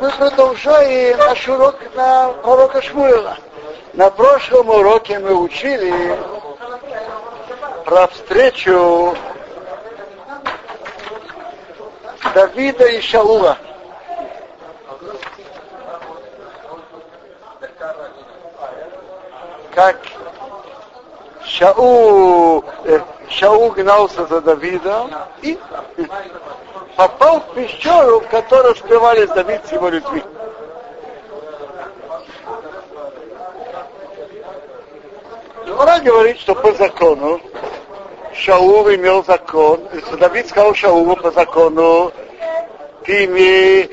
Мы продолжаем наш урок на уроке Шмуэля. На прошлом уроке мы учили про встречу Давида и Шаула. Как Шаул гнался за Давидом и попал в пещеру, в которой скрывались Давид с его людьми. Гемара говорит, что по закону Шаул имел закон. Давид сказал Шаулу по закону: ты имеешь,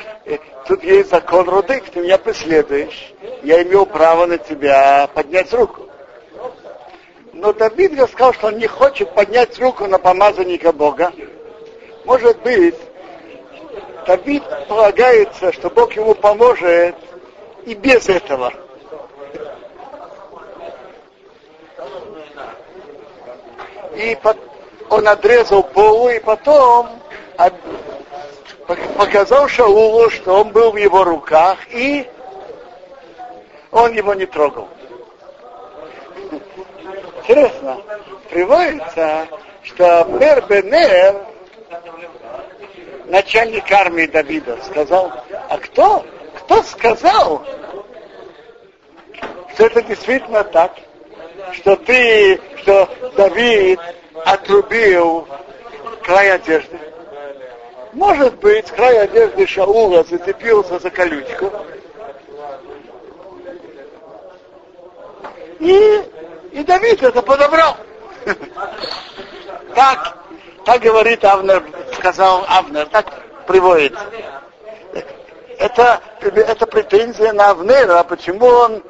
тут есть закон роды, ты меня преследуешь, я имел право на тебя поднять руку. Но Давид сказал, что он не хочет поднять руку на помазанника Бога. Может быть, Давид полагается, что Бог ему поможет и без этого. И он отрезал полу, и потом показал Шаулу, что он был в его руках, и он его не трогал. Интересно, приводится, что Абнер бен-Нер, начальник армии Давида, сказал: а кто сказал, что это действительно так, что Давид отрубил край одежды? Может быть, край одежды Шаула зацепился за колючку, и Давид это подобрал. Так говорит Авнер, сказал Авнер, так приводится. Это претензия на Авнера, почему он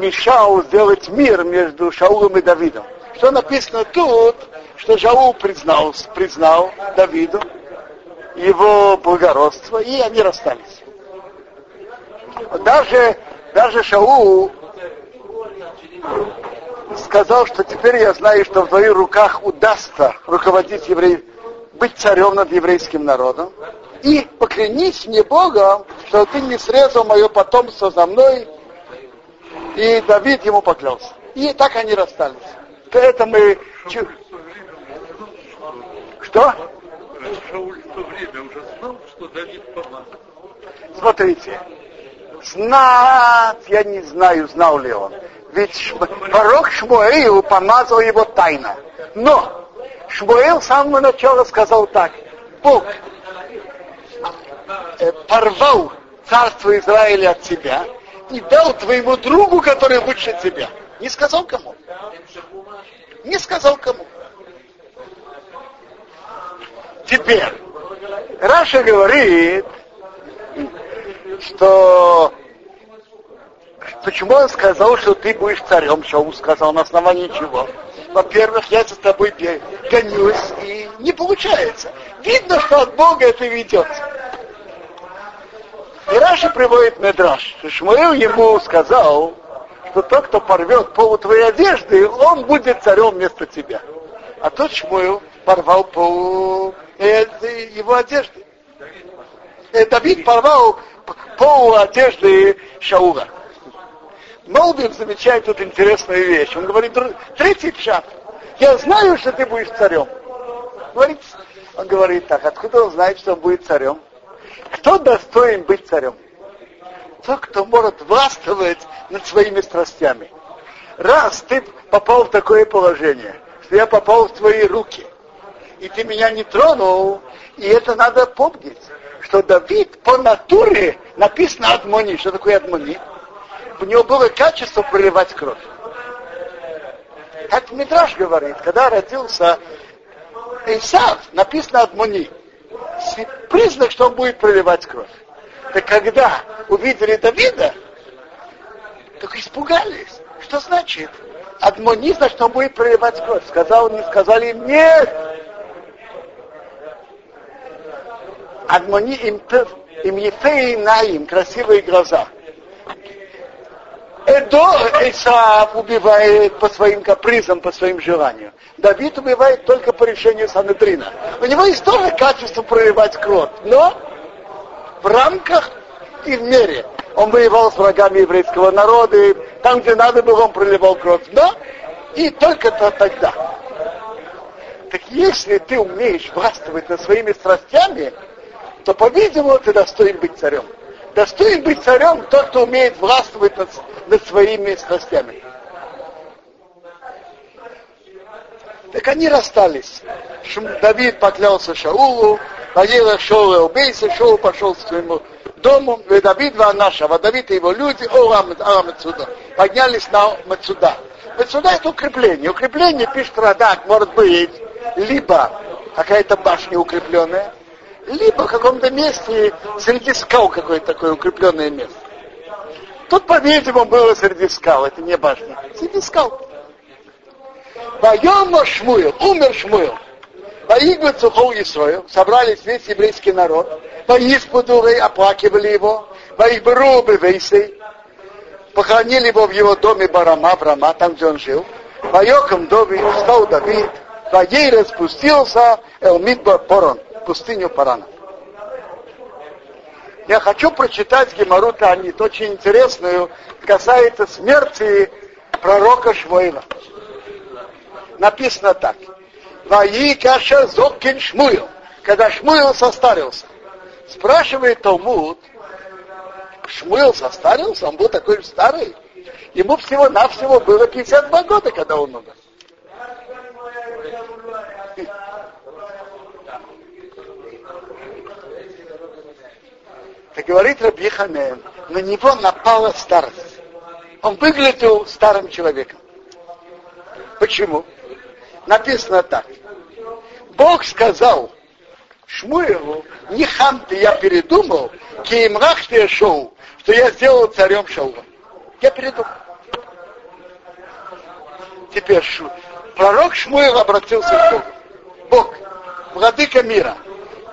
мешал сделать мир между Шаулом и Давидом. Что написано тут, что Шаул признал Давиду его благородство, и они расстались. Даже Шаул сказал, что теперь я знаю, что в твоих руках удастся руководить быть царем над еврейским народом. И поклянись мне Богом, что ты не срезал мое потомство за мной. И Давид ему поклялся. И так они расстались. Это мы... Что? Шауль в то время уже знал, что Давид помазан. Смотрите. Я не знаю, знал ли он. Ведь пророк Шмуэль помазал его тайно. Но Шмуэль с самого начала сказал так: Бог порвал царство Израиля от тебя и дал твоему другу, который лучше тебя. Не сказал кому. Теперь Раши говорит, что почему он сказал, что ты будешь царем, Шаул сказал, на основании чего? Во-первых, я за тобой гонюсь, и не получается. Видно, что от Бога это ведется. И Раши приводит Мидраш, что Шмуэль ему сказал, что тот, кто порвет полу твоей одежды, он будет царем вместо тебя. А тот Шмуэль порвал полу его одежды. Давид порвал полу одежды Шаула. Молбин замечает тут интересную вещь. Он говорит: третий пшат. Я знаю, что ты будешь царем. Он говорит так: откуда он знает, что он будет царем? Кто достоин быть царем? Тот, кто может властвовать над своими страстями. Раз ты попал в такое положение, что я попал в твои руки, и ты меня не тронул, и это надо помнить, что Давид по натуре написано адмони. Что такое адмони? У него было качество проливать кровь. Как Мидраш говорит, когда родился Эсав, написано адмони. Признак, что он будет проливать кровь. Так когда увидели Давида, так испугались. Что значит? Адмони, значит, он будет проливать кровь. Сказали им: нет! Адмони им ефей наим, красивые глаза. Эсав убивает по своим капризам, по своим желаниям. Давид убивает только по решению Санэдрина. У него есть тоже качество проливать кровь, но в рамках и в мере. Он воевал с врагами еврейского народа, и там, где надо было, он проливал кровь. Но и только тогда. Так если ты умеешь властвовать над своими страстями, то, по-видимому, ты достоин быть царем. Достоин быть царем тот, кто умеет властвовать над своими страстями. Так они расстались. Давид поклялся Шаулу, надела Шаула, убейся, Шаул пошел к своему дому, и Давид была нашего, Давид и его люди, Мецуда, поднялись на Мецуда. Мецуда — это укрепление. Укрепление, пишет Радак, может быть, либо какая-то башня укрепленная, либо в каком-то месте среди скал какое-то такое укрепленное место. Тут, по-видимому, было среди скал, это не башня, среди скал. Воема Шмуэль, умер Шмуэль, воигва цухол Исрою, собрались весь еврейский народ, воиспудуры, оплакивали его, воигбру бевейсей, похоронили его в его доме Барама, Брама, там, где он жил, воеком Давид, встал Давид, воей распустился Элмидбар Порон, пустыню Парана. Я хочу прочитать Гемару Таанит, очень интересную, касается смерти пророка Шмуэля. Написано так. Ваикаша зокин Шмуэл. Когда Шмуэл состарился. Спрашивает Талмуд, Шмуэл состарился? Он был такой же старый. Ему всего-навсего было 52 года, когда он умер. Так говорит Раби Хамейн, на него напала старость. Он выглядел старым человеком. Почему? Написано так. Бог сказал Шмуэлу, не хам-то я передумал, кеймрах-то я шоу, что я сделал царем Шаула. Я передумал. Теперь пророк Шмуэл обратился к Богу. Бог, владыка мира,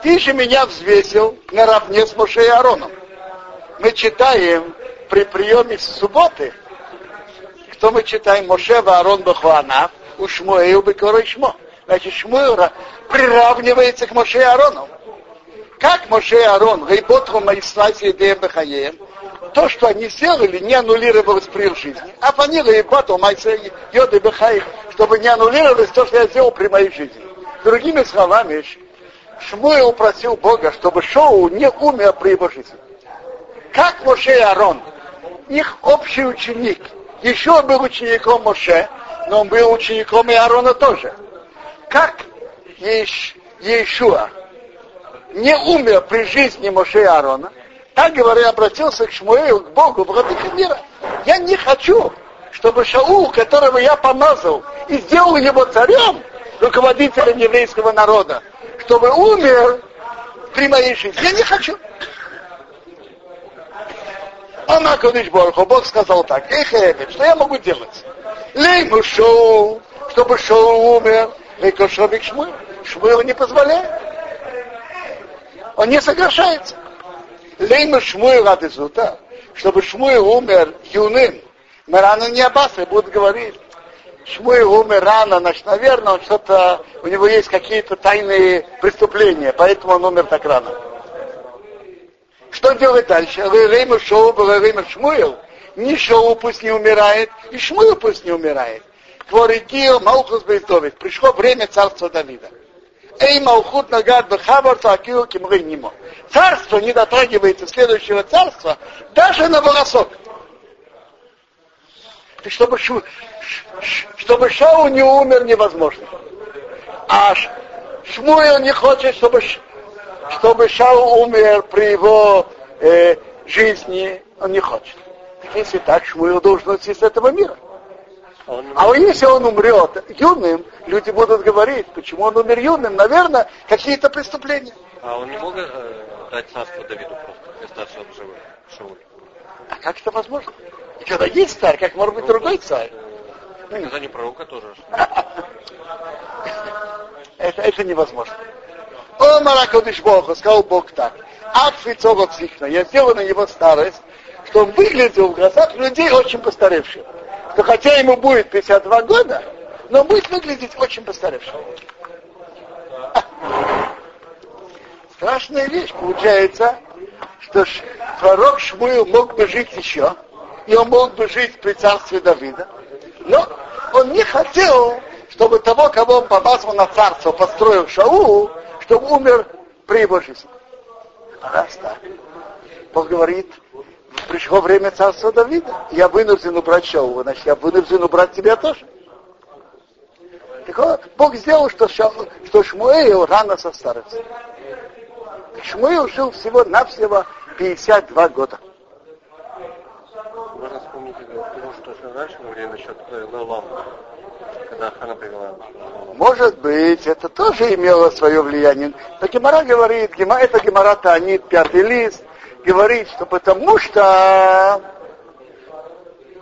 ты же меня взвесил наравне с Мошей и Ароном. Мы читаем при приеме субботы, что мы читаем Моше ва Арон бахуана, у Шмуэю бекорой Шмо. Значит, Шмуэль приравнивается к Моше и Арону. Как Моше и Арон, гайботху маисласи идея бахаеем, то, что они сделали, не аннулировалось при их жизни. А они гайботху маисласи йоды бахаеем, чтобы не аннулировалось то, что я сделал при моей жизни. Другими словами, Шмуэль просил Бога, чтобы Шоу не умер при его жизни. Как Моше и Арон, их общий ученик, еще он был учеником Моше, но он был учеником и Арона тоже. Как Ешуа не умер при жизни Моше и Арона, так, говоря, обратился к Шмуэлю, к Богу, владыке мира. Я не хочу, чтобы Шаул, которого я помазал и сделал его царем, руководителем еврейского народа, чтобы умер при моей жизни. Я не хочу. Она Кодыш Борху, Бог сказал так, эх, Эвид, что я могу делать? Лейму Шоу, чтобы Шоу умер, Лейкошовик Шмуэль, Шмуэль не позволяет. Он не соглашается. Лейму Шмуэль Адезута, чтобы Шмуэль умер юным, мы рано не обасы, будут говорить. Шмуэль умер рано, значит, наверное, он что-то, у него есть какие-то тайные преступления, поэтому он умер так рано. Что делать дальше? Лейма Шоу, Лейма Шмуэл. Ни Шоу пусть не умирает, и Шмуэл пусть не умирает. Творигио, Малхус Бейтовик. Пришло время царства Давида. Эй, Малхут Нагад Бехабар, Туакио, Кимры Нимо. Царство не дотрагивается следующего царства даже на волосок. Чтобы Шоу не умер, невозможно. А Шмуэл не хочет, чтобы Шаул умер при его жизни, он не хочет. Так если так, Шмуэль должен уйти с этого мира. А если он умрет юным, люди будут говорить, почему он умер юным, наверное, какие-то преступления. А он не мог дать царство Давиду просто, остаться он живой, Шауль? А как это возможно? И когда есть царь, как может быть другой царь? Наказание пророка тоже. Это невозможно. О, Маракодыш Бога, сказал Бог так. Акфицова психна. Я сделал на его старость, что он выглядел в глазах людей очень постаревшим. Что хотя ему будет 52 года, но будет выглядеть очень постаревшим. Страшная вещь получается. что пророк Шмуэль мог бы жить еще, и он мог бы жить при царстве Давида, но он не хотел, чтобы того, кого он попал на царство, построил Шаул, чтобы умер при его жизни. Раз так. Бог говорит, пришло время царства Давида, я вынужден убрать Шаула, значит, я вынужден убрать тебя тоже. Так вот, Бог сделал, что Шмуэль рано состарился. Шмуэль жил всего-навсего 52 года. Можно вспомнить, что же раньше во время счет Навала, когда Хана привела. Может быть, это тоже имело свое влияние. Но Гемара говорит, это Гемара Таанит, 5-й лист, говорит, что потому что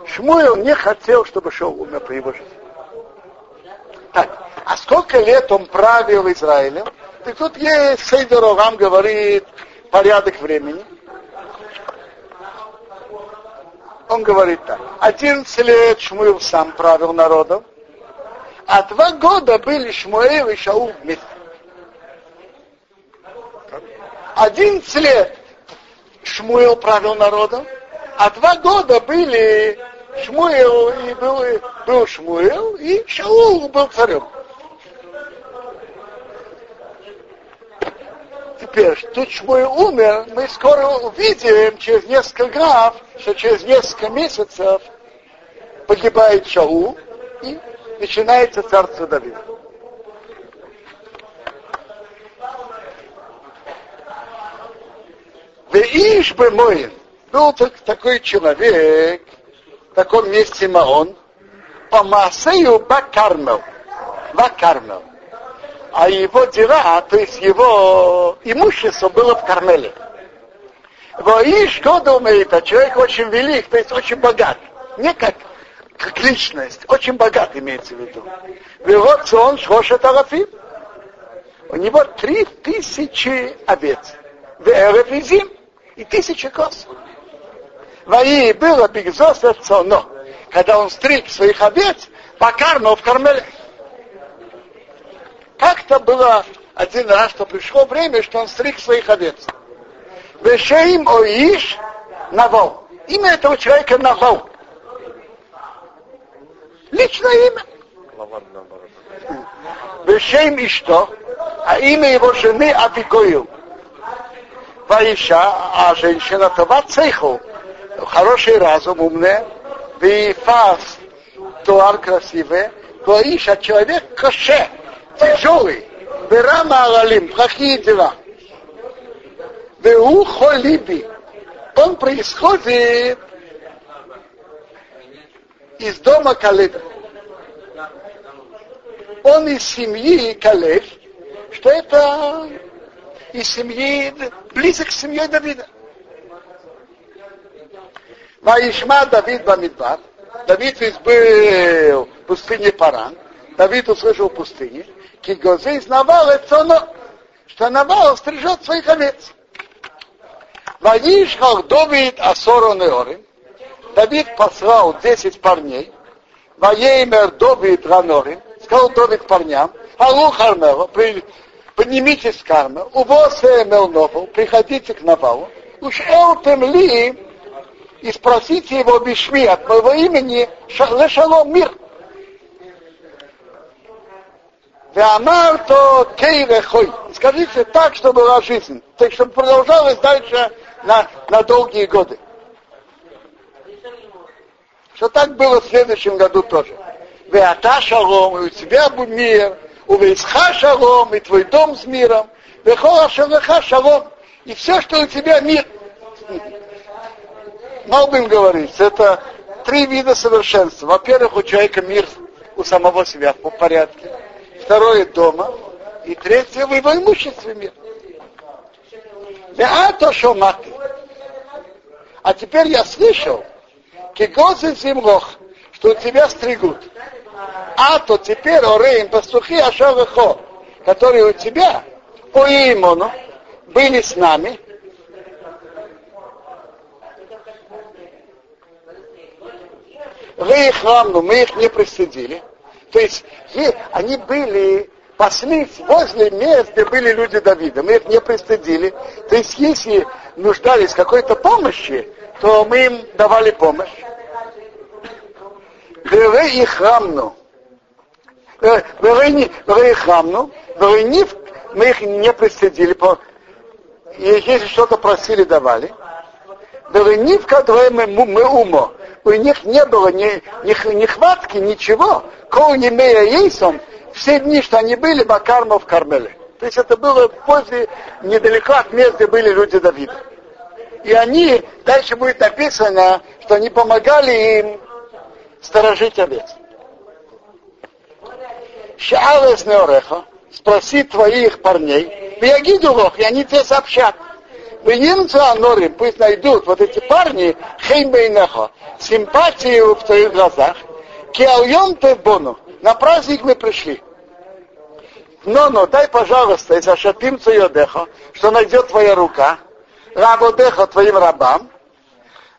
Шмуэль не хотел, чтобы Шаул умер при его жизни. Так, а сколько лет он правил Израилем? Так тут есть, Сейдеров вам говорит, порядок времени. Он говорит так. 11 лет Шмуэль сам правил народом, а 2 года были Шмуэль и Шаул вместе. 11 лет Шмуэль правил народом, а 2 года были Шмуэль, и был Шмуэль, и Шаул был царем. Теперь, тут Шмуэль умер, мы скоро увидим через несколько граф, что через несколько месяцев погибает Шаул, и начинается царство Давида. Веиш бы мой, был такой человек, в таком месте Маон, по Маасею ба Кармел. А его дела, то есть его имущество было в Кармеле. Воиш, кто думает, а человек очень велик, то есть очень богат. Не как личность, очень богат имеется в виду. Вот он шошет арафим. У него 3000 овец. Верефизим и 1000 коз. Вои было бигзоса цоно. Когда он стриг своих овец, покарнул в Кармеле. Как-то было один раз, что пришло время, что он стриг своих овец. Вешеим оиш Навал. Имя этого человека Навал. Личное имя. Вешеим и что? А имя его жены Абигаил. Ваиша, а женщина Това Цейху. Хороший разум, умная. Вифас, туар красивый. Ваиша, человек коше. Тяжелый. Берама Алалим. Плохие дела. Веу холиби. Он происходит из дома Калеба. Он из семьи Калеб, что это из семьи, близок к семье Давида. Ваишма Давид бамидбар. Давид был в пустыне Паран. Давид услышал в пустыне. Кигозы из Навала, что Навал стрижет своих овец. Ваишхал Давид Асорон и Орим. Давид послал 10 парней. Ваеймер Давид Ранорим. Сказал Давид парням. Алу Хармелу, поднимитесь к Кармелу. Увосе Мелнову, приходите к Навалу. Уж элтем ли и спросите его бишми от моего имени Лешалом мир. Веамарто кейрехой. Скажите так, чтобы была жизнь. Так, чтобы продолжалось дальше на долгие годы. Что так было в следующем году тоже. Веата шалом, и у тебя будет мир. У веисха шалом, и твой дом с миром. Вехола шалеха шалом. И все, что у тебя мир. Малбин говорит, это 3 вида совершенства. Во-первых, у человека мир у самого себя в порядке. Второе дома, и третье в его имуществе мир. А теперь я слышал, что у тебя стригут. А то теперь орейм пастухи ашавехо, которые у тебя, по имону, были с нами. Вы их равно, мы их не пристыдили. То есть они были, паслись возле мест, где были люди Давида. Мы их не пристыдили. То есть если нуждались в какой-то помощи, то мы им давали помощь. Мы их не пристыдили. Если что-то просили, давали. У них не было нехватки, ничего. Все дни, что они были, Бакарма в Кармеле. То есть это было после, недалеко от места были люди Давида. И они, дальше будет написано, что они помогали им сторожить овец. Шаалес неореха, спроси твоих парней, я гидулох, и они тебе сообщат. Пусть найдут вот эти парни, хеймбейнеха, симпатию в твоих глазах, киальон ты бону, на праздник мы пришли. Но, дай, пожалуйста, из ашапим цуёдеха, что найдет твоя рука, рабодеха твоим рабам,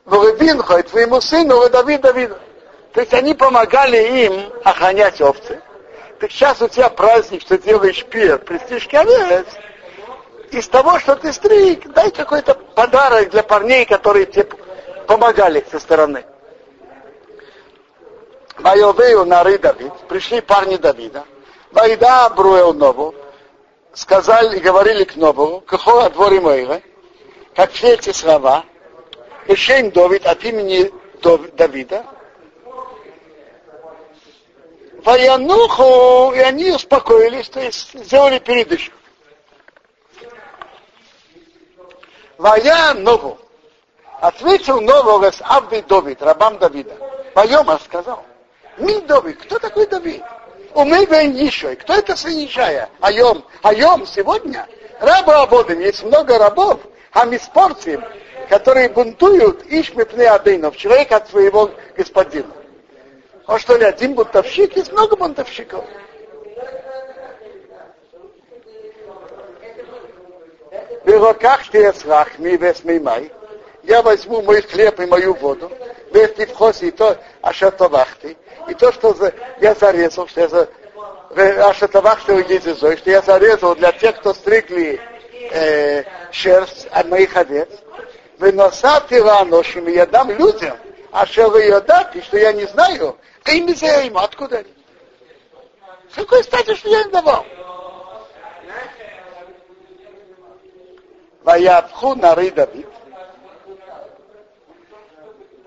вулыбинхо и твоему сыну, выдави Давида. То есть они помогали им охранять овцы. Так сейчас у тебя праздник, что делаешь пир, престиж овец. Из того, что ты стриг, дай какой-то подарок для парней, которые тебе помогали со стороны. Майовею нары Давид, пришли парни Давида. Майда Бруэл Нову, сказали и говорили к Нову, Кахола дворе моего, как все эти слова, Ишейн Давид от имени Давида, Ваянуху, и они успокоились, то есть сделали передышку. Ваянуху, ответил Нову с Абби Давид, рабам Давида. Вайома сказал, ми Давид, кто такой Давид? Умывай нищой. Кто это свиничая? Айом сегодня. Рабы ободим. Есть много рабов, амиспорцием, которые бунтуют ишмипны адынов, человек от своего господина. Он что ли один бунтовщик? Есть много бунтовщиков. Я возьму мой хлеб и мою воду. И то, что я зарезал, что я зарезал для тех, кто стригли шерсть от моих овец, я дам людям, а что ее дать, и что я не знаю, им нельзя ему, откуда они? С какой стати, что я им давал? Ваявху нары Давид.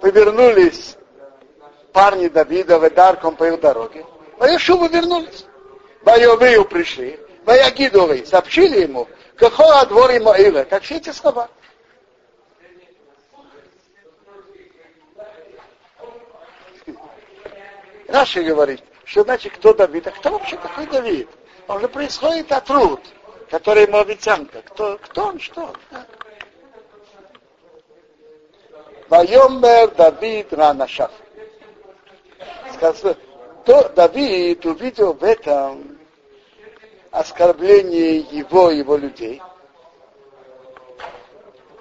Повернулись парни Давида в Дарком по их дороге. Ваешувы вернулись. Ваевею пришли. Ваягидовы сообщили ему, какого двор ему Ила, как все эти слова. Раши говорит, что значит кто Давид, а кто вообще такой Давид? Он же происходит от Руд, который ему обетянка. Кто он, что он? Вайомер Давид Ранашав. Сказал, то Давид увидел в этом оскорбление его людей.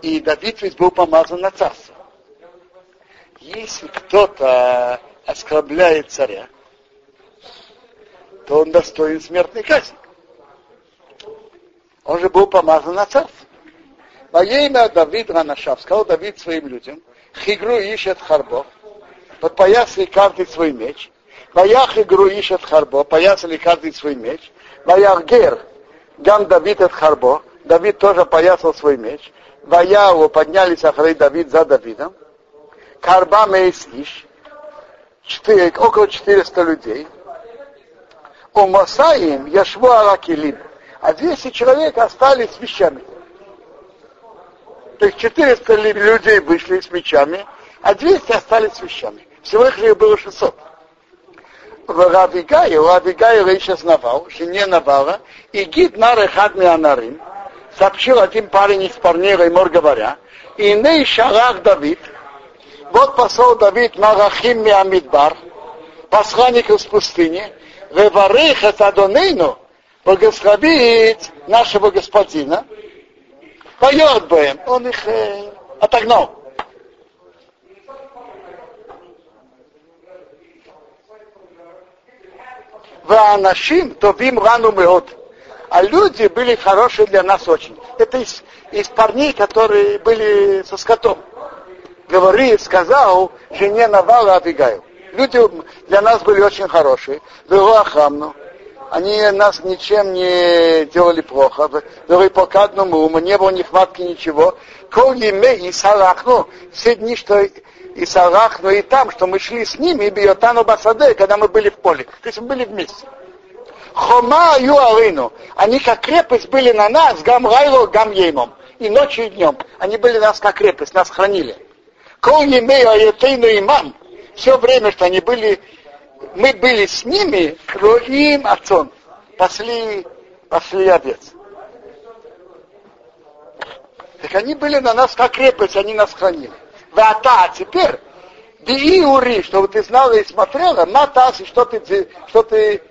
И Давид ведь был помазан на царство. Если кто-то оскорбляет царя, то он достоин смертной казни. Он же был помазан на царство. Вайомер Давид Ранашав. Сказал Давид своим людям, Хигру ищет харбо, подпоясали каждый свой меч. Ваях игру ищет харбо, поясали каждый свой меч. Ваях гер, гам Давид от харбо, Давид тоже поясал свой меч. Ваяу поднялись ахрей Давид за Давидом. Карба мейс иш, около 400 людей. У Мосаим яшву аракилим, а 200 человек остались с вещами. То есть 400 людей вышли с мечами, а 200 остались с вещами. Всего их было 600. В Абигаил еще с Навал, жене Навала, и гид нары хадми анарим, сообщил один парень из парней Раймор, говоря, и ней шарах Давид, вот посол Давид Марахим Миамидбар, посланник из пустыни, веварых Адонейну, благословить нашего господина, поет бы им. Он их отогнал. Ваанашим тобим рану меот. А люди были хорошие для нас очень. это из парней, которые были со скотом. Говорит, сказал жене Навала Абигаил. Люди для нас были очень хорошие. Они нас ничем не делали плохо. Не было нехватки ничего. Все дни, что и салахну, и там, что мы шли с ними, и Йонатану Басаде, когда мы были в поле. То есть мы были вместе. Хома юалину. Они как крепость были на нас, гамрайло, гамеймом. И ночью, и днем. Они были нас как крепость, нас хранили. Кол емею аетейну имам. Все время, что они были, мы были с ними, кроим отцом. Пасли овец. Так они были на нас как крепость, они нас хранили. А теперь, беги ури, чтобы ты знала и смотрела, матаси, что ты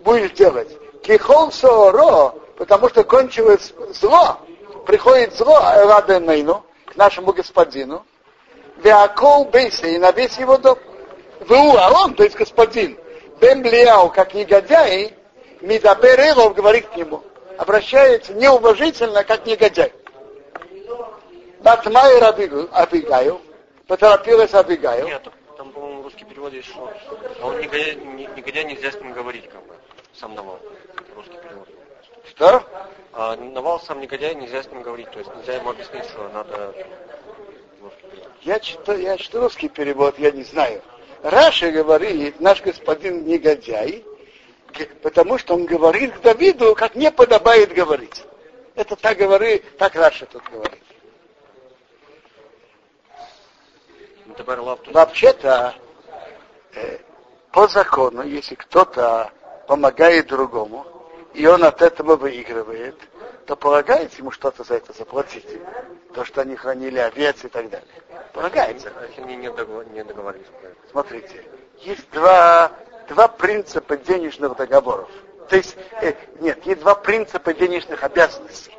будешь делать. Кихол соро, потому что кончилось зло, приходит зло Раденейну, к нашему господину, веакол бейся, и на весь его дом. Веу, Арон, то есть господин, бемблияу, как негодяй, мидаберелов говорит к нему, обращается неуважительно, как негодяй. Батмай Абигаил, поторопилась Абигаил. Нет, там, по-моему, русский перевод есть, что он негодяй, нельзя с ним говорить, как бы, сам Навал, русский перевод. Что? А Навал сам негодяй, нельзя с ним говорить, то есть нельзя ему объяснить, что надо русский перевод. Я читаю русский перевод, я не знаю. Раши говорит, наш господин негодяй, потому что он говорит к Давиду, как не подобает говорить. Это так Раши тут говорит. Вообще-то, по закону, если кто-то помогает другому, и он от этого выигрывает, то полагается ему что-то за это заплатить. То, что они хранили овец и так далее. Полагается. Они не договорились. Смотрите, есть два принципа денежных договоров. То есть, есть два принципа денежных обязанностей.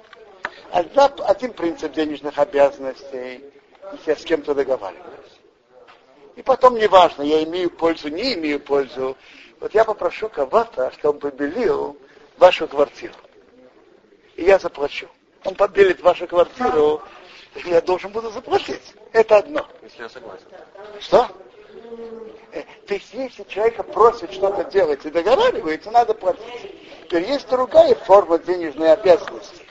Один принцип денежных обязанностей, если я с кем-то договариваюсь. И потом, неважно, я имею пользу, не имею пользу. Вот я попрошу кого-то, чтобы он побелил вашу квартиру. И я заплачу. Он побелит вашу квартиру, и я должен буду заплатить. Это одно. Если я согласен. Что? То есть, если человека просит что-то делать и договаривается, надо платить. Теперь есть другая форма денежной обязанности.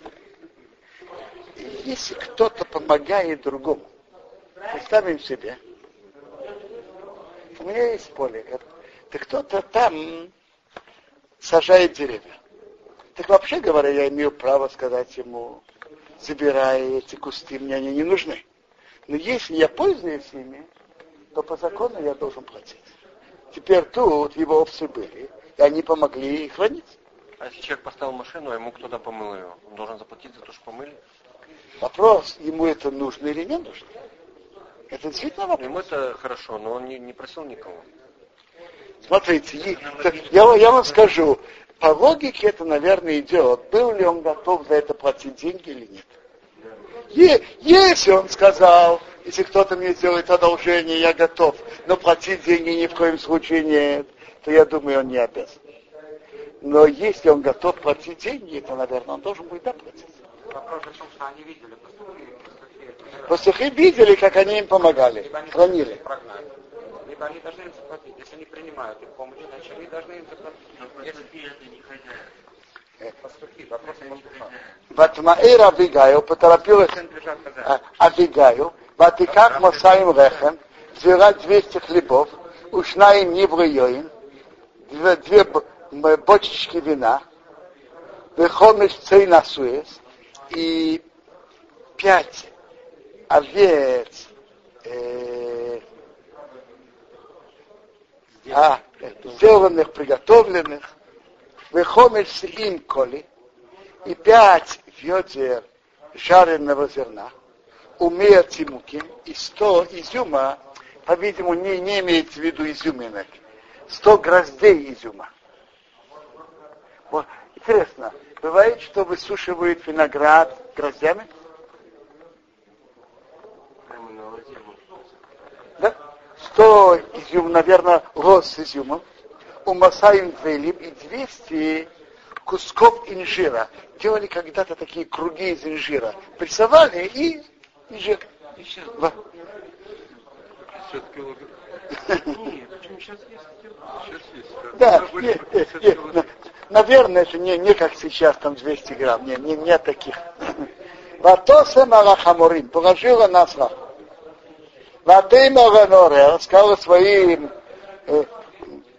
Если кто-то помогает другому, представим себе, у меня есть поле. Да кто-то там сажает деревья. Так вообще говоря, я имею право сказать ему, забирай эти кусты, мне они не нужны. Но если я пользуюсь ими, то по закону я должен платить. Теперь тут его овцы были, и они помогли их хранить. А если человек поставил машину, а ему кто-то помыл ее, он должен заплатить за то, что помыли? Вопрос, ему это нужно или не нужно. Это действительно вопрос. Ему это хорошо, но он не просил никого. Смотрите, я вам скажу, по логике это, наверное, идет. Был ли он готов за это платить деньги или нет? Если он сказал, если кто-то мне сделает одолжение, я готов, но платить деньги ни в коем случае нет, то я думаю, он не обязан. Но если он готов платить деньги, то, наверное, он должен будет доплатить. Вопрос о том, что они видели пастухи, видели, как они им помогали, либо они хранили. Прогнали, либо они должны им заплатить. Если они принимают их помощь, значит они должны им заплатить. Если не хозяин. Пастухи, вопрос о пастухах. Батмаэр Абигаю поторопилась Абигаю, Батикак Мосаим Рехем, взяла 200 хлебов, ушла им Ниврейоин, 2 бочечки вина, Вехомиш Цейнасуэс, и 5 овец, сделанных, приготовленных, выхомель с им коли, и 5 ведер жареного зерна, умеют и муки, и 100 изюма, по-видимому, не имеется в виду изюминок, 100 гроздей изюма. Вот. Интересно, бывает, что высушивают виноград гроздями? Да? 100 изюм, наверное, роз с изюмом. У Масаим Двейлим и 200 кусков инжира. Делали когда-то такие круги из инжира. Прессовали и инжир. Да, наверное, это не как сейчас, там 200 грамм. Нет таких. Ватоса Малахамурим положила нас лапу. Ватейма Ваноре рассказала своим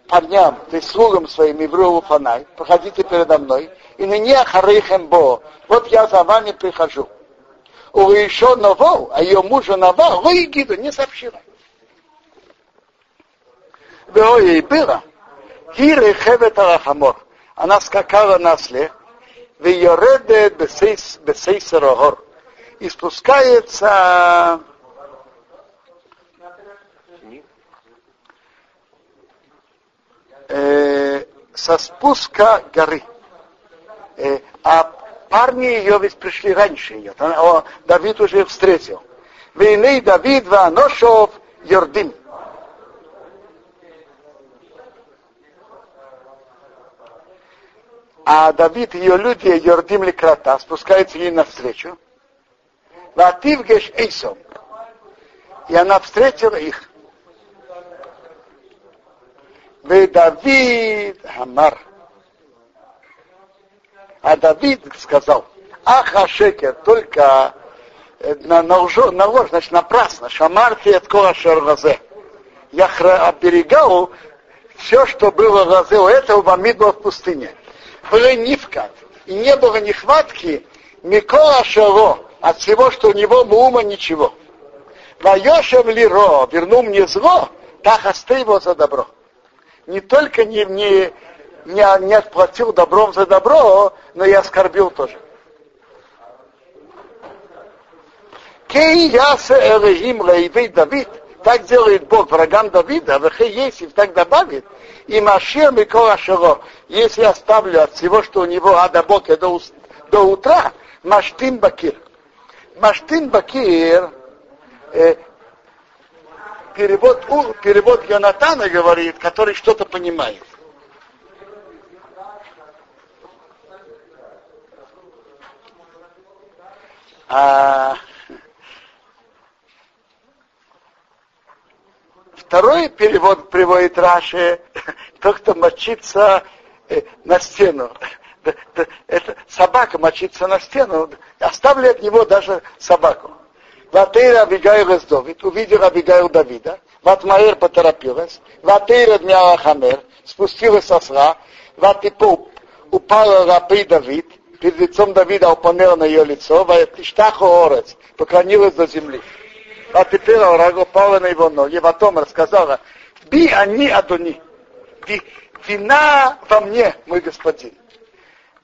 парням, то есть слугам своим, Ивру Луфанай, проходите передо мной, и ныне Харихем Бо, вот я за вами прихожу. У еще Навал, а ее мужу Навал, вы Егиду не сообщила. Было ей было, Гиры Хевет Алахамор, она скакала на осле, в ее реде бесейсерогор. И спускается со спуска горы. А парни ее ведь пришли раньше ее. Давид уже их встретил. Вейны Давид ваношов Йордим. А Давид и ее люди, Йордим Ликрата, спускаются ей навстречу. Вативгеш Эйсом. И она встретила их. Вы Давид Амар. А Давид сказал, Шекер, только на ложь, значит, напрасно. Шамарти от кола шаргазе. Я оберегал все, что было в лазе у этого бамидла в пустыне. Пленивка, и не было нехватки Микола Шаро, от всего, что у него муума ничего. Воешем лиро, вернул мне зло, так осты его за добро. Не только не отплатил добром за добро, но и оскорбил тоже. Кей ясе элегим лаивей Давид, так делает Бог врагам Давида, вехе есив, так добавит, и машир Микола Шаро, если оставлю от всего, что у него адабоке до утра, Маштин Бакир. Маштин Бакир, перевод Йонатана говорит, который что-то понимает. Второй перевод приводит Раши, тот, кто мочится на стену. Это собака мочится на стену, оставили от него даже собаку. Ватейра Абигаил из Давид, увидел Абигаил Давида, Ватмаэр поторопилась, Ватейра Дмяла Хамер, спустилась со осла, Ватипу упала рапы Давид, перед лицом Давида упомела на ее лицо, Ватиштаху Орец, поклонилась до земли. А теперь враг упала на его ноги. Потом рассказала, би они адуни, вина во мне, мой господин.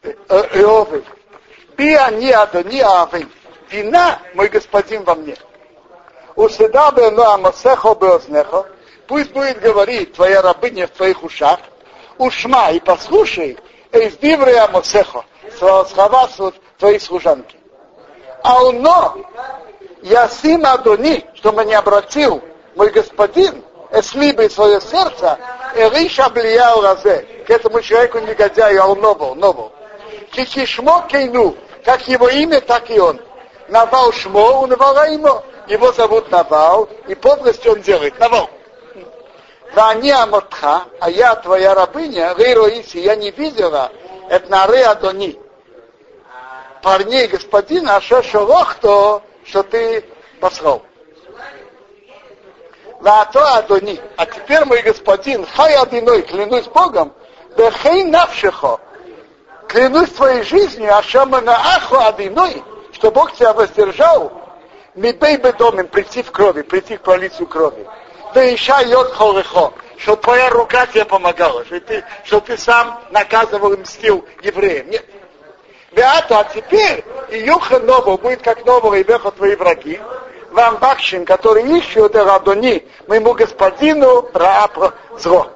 Иовы, би они адуни авы, вина, мой господин, во мне. Усыда бы но амасехо бы ознехо, пусть будет говорить твоя рабыня в твоих ушах, ушма и послушай, эйздивры амасехо, слова твоей служанки. А уно, я сын Адони, что мне обратил мой господин, эслибы свое сердце, эриша блиял разе, к этому человеку негодяю, а он новый. Кикишмо кейну, как его имя, так и он. Навал шмо, у Навала ему, его зовут Навал, и полностью он делает Навал. Вани Амортха, а я твоя рабыня, Рейроиси, я не видела, это нары Адони. Парней господина, а шошолох, то что ты послал. А теперь, мой господин, хай одиной, клянусь Богом, да хей навшихо, клянусь твоей жизнью, а шамана аху одиной, что Бог тебя воздержал, мибей бедомим, прийти в крови, прийти в коалицию крови. Да ища йод холыхо, что твоя рука тебе помогала, что ты сам наказывал и мстил евреям. Нет. А теперь Июха Нового будет как нового и веха твои враги, вам Бакшин, который ищут Радони, моему господину Раапро зло.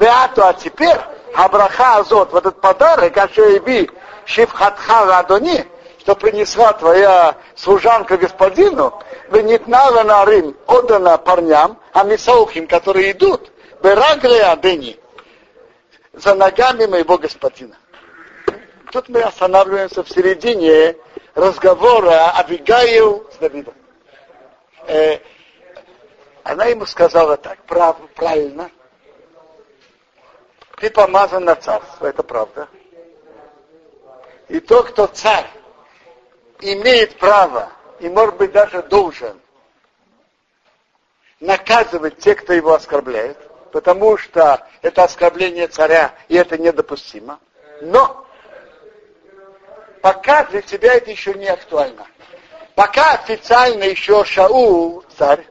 А теперь Абраха Азот, вот этот подарок, Ашееби Шифхатха Радони, что принесла твоя служанка господину, вынитнала на Рим, отдана парням, а Мисаухим, которые идут, Берагле Адыни. за ногами моего господина. Тут мы останавливаемся в середине разговора Абигаил с Давидом. Она ему сказала так, правильно. Ты помазан на царство, это правда. И то, кто царь, имеет право, и может быть даже должен, наказывать тех, кто его оскорбляет, потому что это оскорбление царя, и это недопустимо. Но пока для тебя это еще не актуально. Пока официально еще Шаул царь,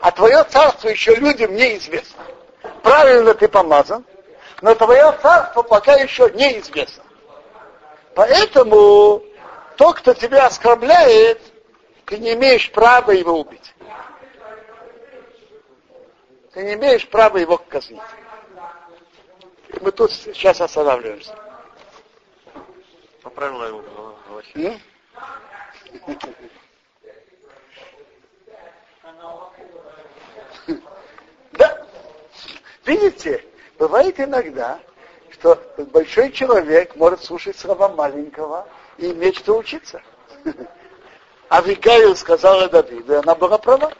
а твое царство еще людям неизвестно. Правильно ты помазан, но твое царство пока еще неизвестно. Поэтому тот, кто тебя оскорбляет, ты не имеешь права его убить. Ты не имеешь права его казнить. Мы тут сейчас останавливаемся. Поправила его голова. Да. Видите, бывает иногда, что большой человек может слушать слова маленького и иметь что учиться. Авигаил сказала Давиду, и она была права.